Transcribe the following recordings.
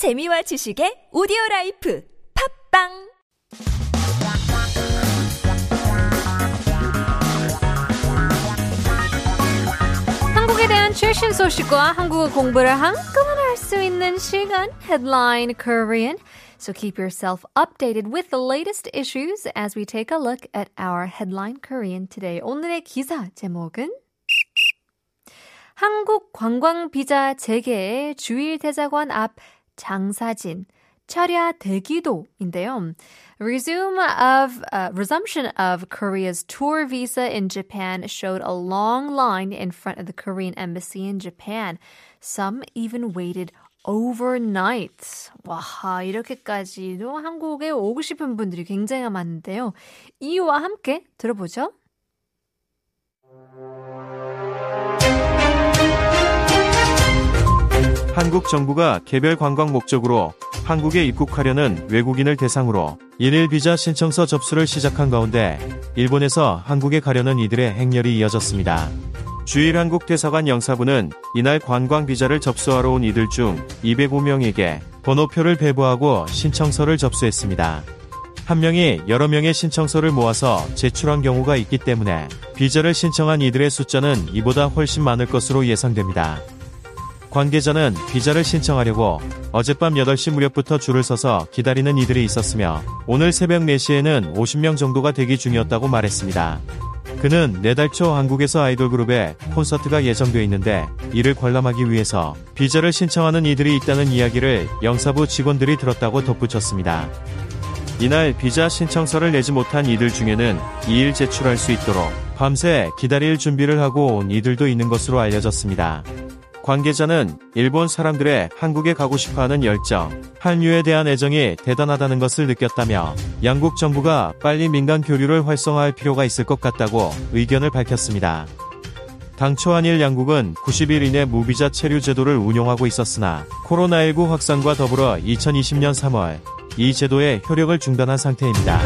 재미와 지식의 오디오라이프 팝빵! 한국에 대한 최신 소식과 한국어 공부를 한꺼번에 할 수 있는 시간, Headline Korean. So keep yourself updated with the latest issues as we take a look at our Headline Korean today. 오늘의 기사 제목은 한국 관광비자 재개의 주일대사관 앞 장사진 철야대기도인데요. Resumption of Korea's tour visa in Japan showed a long line in front of the Korean embassy in Japan. Some even waited overnight. 와, 이렇게까지도 한국에 오고 싶은 분들이 굉장히 많은데요. 이유와 함께 들어보죠. 한국 정부가 개별 관광 목적으로 한국에 입국하려는 외국인을 대상으로 일일 비자 신청서 접수를 시작한 가운데 일본에서 한국에 가려는 이들의 행렬이 이어졌습니다. 주일 한국 대사관 영사부는 이날 관광 비자를 접수하러 온 이들 중 205명에게 번호표를 배부하고 신청서를 접수했습니다. 한 명이 여러 명의 신청서를 모아서 제출한 경우가 있기 때문에 비자를 신청한 이들의 숫자는 이보다 훨씬 많을 것으로 예상됩니다. 관계자는 비자를 신청하려고 어젯밤 8시 무렵부터 줄을 서서 기다리는 이들이 있었으며 오늘 새벽 4시에는 50명 정도가 대기 중이었다고 말했습니다. 그는 4달 초 한국에서 아이돌 그룹의 콘서트가 예정돼 있는데 이를 관람하기 위해서 비자를 신청하는 이들이 있다는 이야기를 영사부 직원들이 들었다고 덧붙였습니다. 이날 비자 신청서를 내지 못한 이들 중에는 2일 제출할 수 있도록 밤새 기다릴 준비를 하고 온 이들도 있는 것으로 알려졌습니다. 관계자는 일본 사람들의 한국에 가고 싶어하는 열정, 한류에 대한 애정이 대단하다는 것을 느꼈다며 양국 정부가 빨리 민간 교류를 활성화할 필요가 있을 것 같다고 의견을 밝혔습니다. 당초 한일 양국은 90일 이내 무비자 체류 제도를 운용하고 있었으나 코로나19 확산과 더불어 2020년 3월 이 제도의 효력을 중단한 상태입니다.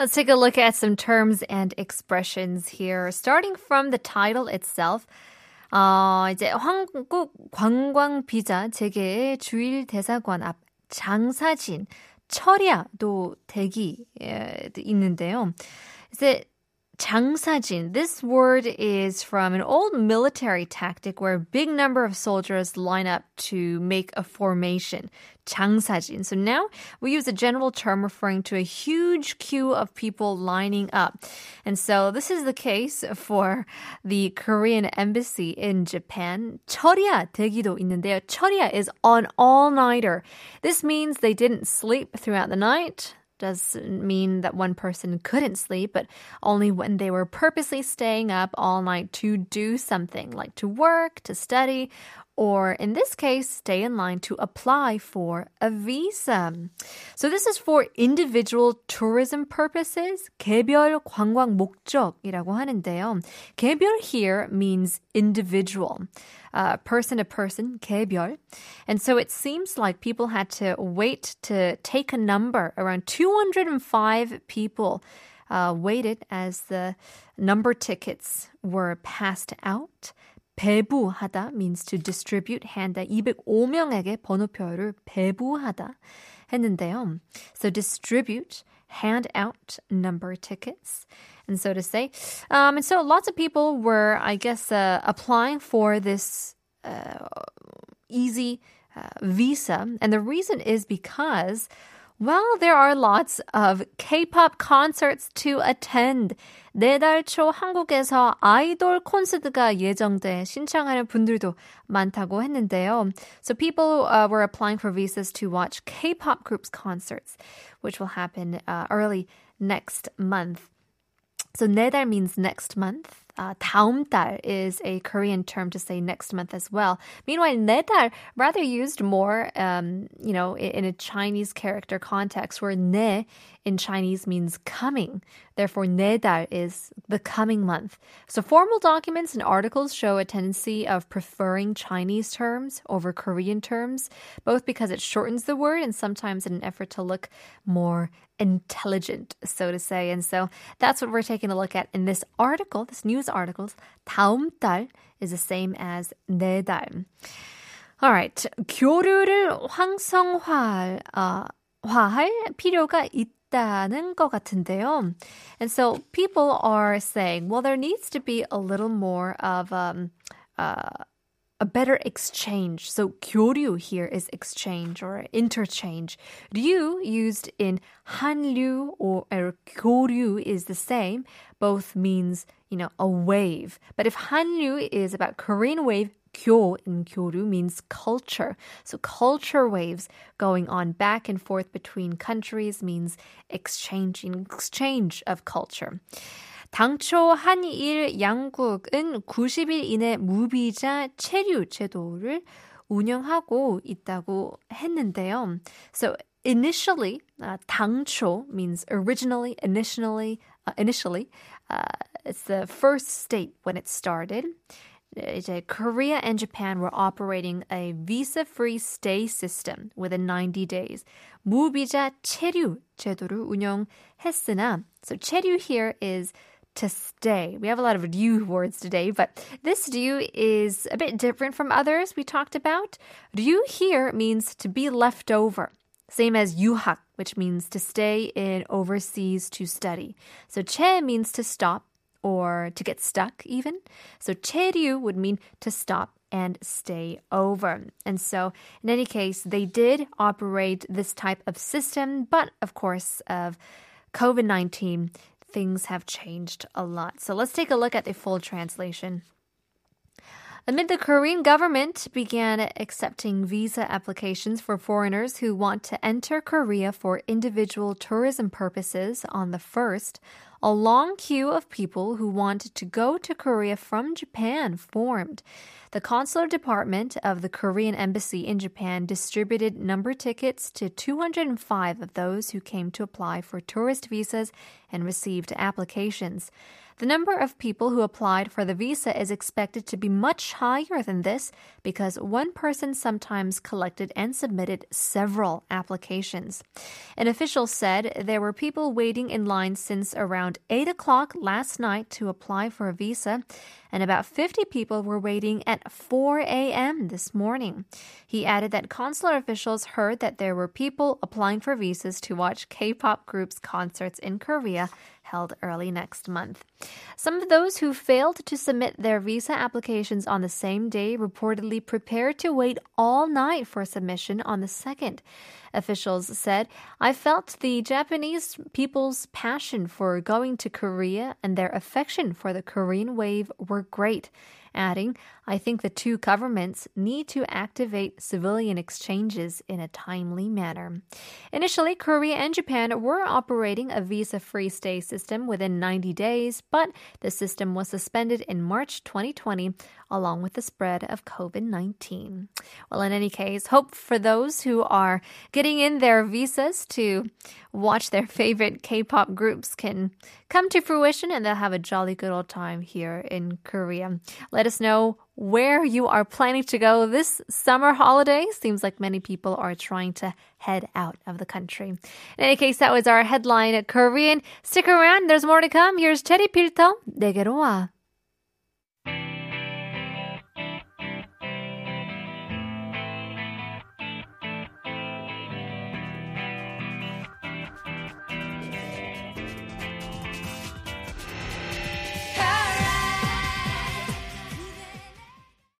Let's take a look at some terms and expressions here. Starting from the title itself, 이제 한국 관광 비자 재개의 주일 대사관 앞 장사진 철야도 대기 있는데요. 이제 장사진. This word is from an old military tactic where a big number of soldiers line up to make a formation. 장사진. So now we use a general term referring to a huge queue of people lining up. And so this is the case for the Korean embassy in Japan. 철야 대기도 있는데요. 철야 is an all-nighter. This means they didn't sleep throughout the night. Doesn't mean that one person couldn't sleep, but only when they were purposely staying up all night to do something, like to work, to study, or in this case, stay in line to apply for a visa. So this is for individual tourism purposes, 개별 관광 목적이라고 하는데요. 개별 here means individual. Person to person, 개별. And so it seems like people had to wait to take a number. Around 205 people waited as the number tickets were passed out. 배부하다 means to distribute, 한다. 205명에게 번호표를 배부하다 했는데요. So distribute, hand out number tickets. And so to say, and so lots of people were, I guess, applying for this easy visa. And the reason is because, well, there are lots of K-pop concerts to attend. 4달 초 한국에서 아이돌 콘서트가 예정돼 신청하는 분들도 많다고 했는데요. So people were applying for visas to watch K-pop groups concerts, which will happen early next month. So 4달 means next month. 다음 달 is a Korean term to say next month as well. Meanwhile, 네 달 rather used more, in a Chinese character context where 네 in Chinese means coming. Therefore, 내달 is the coming month. So formal documents and articles show a tendency of preferring Chinese terms over Korean terms, both because it shortens the word and sometimes in an effort to look more intelligent, so to say. And so that's what we're taking a look at in this article, this news article. 다음 달 is the same as 내달. All right. 교류를 활성화할 필요가 있다는 것 같은데요. And so people are saying, well, there needs to be a little more of a better exchange. So 교류 here is exchange or interchange. 류 used in 한류 or 교류 is the same. Both means, you know, a wave. But if 한류 is about Korean wave, 교 in 교류 means culture. So culture waves going on back and forth between countries means exchange of culture. 당초 한일 양국은 90일 이내 무비자 체류 제도를 운영하고 있다고 했는데요. So initially, 당초 means originally, initially. It's the first state when it started. Korea and Japan were operating a visa-free stay system within 90 days. 무비자 체류 제도를 운영했으나, so 체류 here is to stay. We have a lot of 류 words today, but this 류 is a bit different from others we talked about. 류 here means to be left over, same as 유학, which means to stay in overseas to study. So 체 means to stop, or to get stuck even. So 체류 would mean to stop and stay over. And so in any case, they did operate this type of system, but of course of COVID-19, things have changed a lot. So let's take a look at the full translation. Amid the Korean government began accepting visa applications for foreigners who want to enter Korea for individual tourism purposes on the 1st, a long queue of people who wanted to go to Korea from Japan formed. The consular department of the Korean embassy in Japan distributed number tickets to 205 of those who came to apply for tourist visas and received applications. The number of people who applied for the visa is expected to be much higher than this because one person sometimes collected and submitted several applications. An official said there were people waiting in line since around 8 o'clock last night to apply for a visa, and about 50 people were waiting at 4 a.m. this morning. He added that consular officials heard that there were people applying for visas to watch K-pop groups' concerts in Korea held early next month. Some of those who failed to submit their visa applications on the same day reportedly prepared to wait all night for submission on the 2nd. Officials said, I felt the Japanese people's passion for going to Korea and their affection for the Korean wave were great. Adding, I think the two governments need to activate civilian exchanges in a timely manner. Initially, Korea and Japan were operating a visa-free stay system within 90 days, but the system was suspended in March 2020 along with the spread of COVID-19. Well, in any case, hope for those who are getting in their visas to watch their favorite K-pop groups can come to fruition and they'll have a jolly good old time here in Korea. Let us know where you are planning to go this summer holiday. Seems like many people are trying to head out of the country. In any case, that was our headline at Korean. Stick around. There's more to come. Here's Cherry Pilto. 내게로 와.